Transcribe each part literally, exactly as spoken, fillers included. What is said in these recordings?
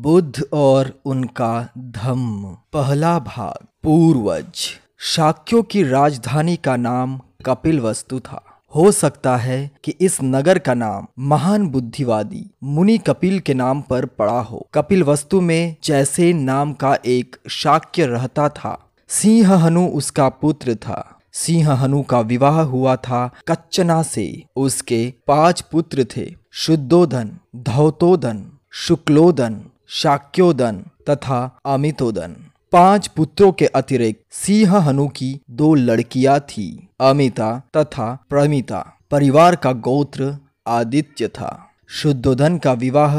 बुद्ध और उनका धम्म। पहला भाग। पूर्वज। शाक्यों की राजधानी का नाम कपिलवस्तु था। हो सकता है कि इस नगर का नाम महान बुद्धिवादी मुनि कपिल के नाम पर पड़ा हो। कपिलवस्तु में जैसे नाम का एक शाक्य रहता था। सिंह हनु उसका पुत्र था। सिंह हनु का विवाह हुआ था कच्चना से। उसके पांच पुत्र थे। शुद्धोदन, धोतोधन, शुक्लोदन, शाक्योदन तथा आमितोदन। पांच पुत्रों के अतिरिक्त सिंह हनु की दो लड़कियां थी, अमिता तथा प्रमिता। परिवार का गोत्र आदित्य था। शुद्धोदन का विवाह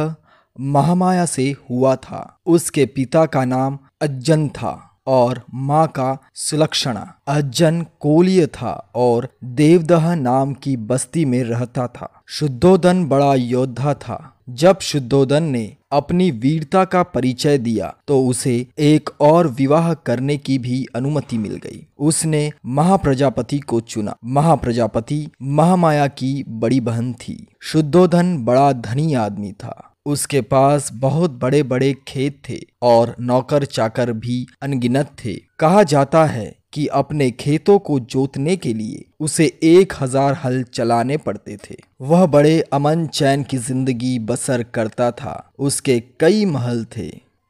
महामाया से हुआ था। उसके पिता का नाम अज्जन था और माँ का सुलक्षणा। अज्जन कोलिय था और देवदह नाम की बस्ती में रहता था। शुद्धोदन बड़ा योद्धा था। जब शुद्धोदन ने अपनी वीरता का परिचय दिया तो उसे एक और विवाह करने की भी अनुमति मिल गई। उसने महाप्रजापति को चुना। महाप्रजापति महामाया की बड़ी बहन थी। शुद्धोदन बड़ा धनी आदमी था। उसके पास बहुत बड़े बड़े खेत थे और नौकर चाकर भी अनगिनत थे। कहा जाता है कि अपने खेतों को जोतने के लिए उसे एक हजार हल चलाने पड़ते थे। वह बड़े अमन चैन की जिंदगी बसर करता था। उसके कई महल थे।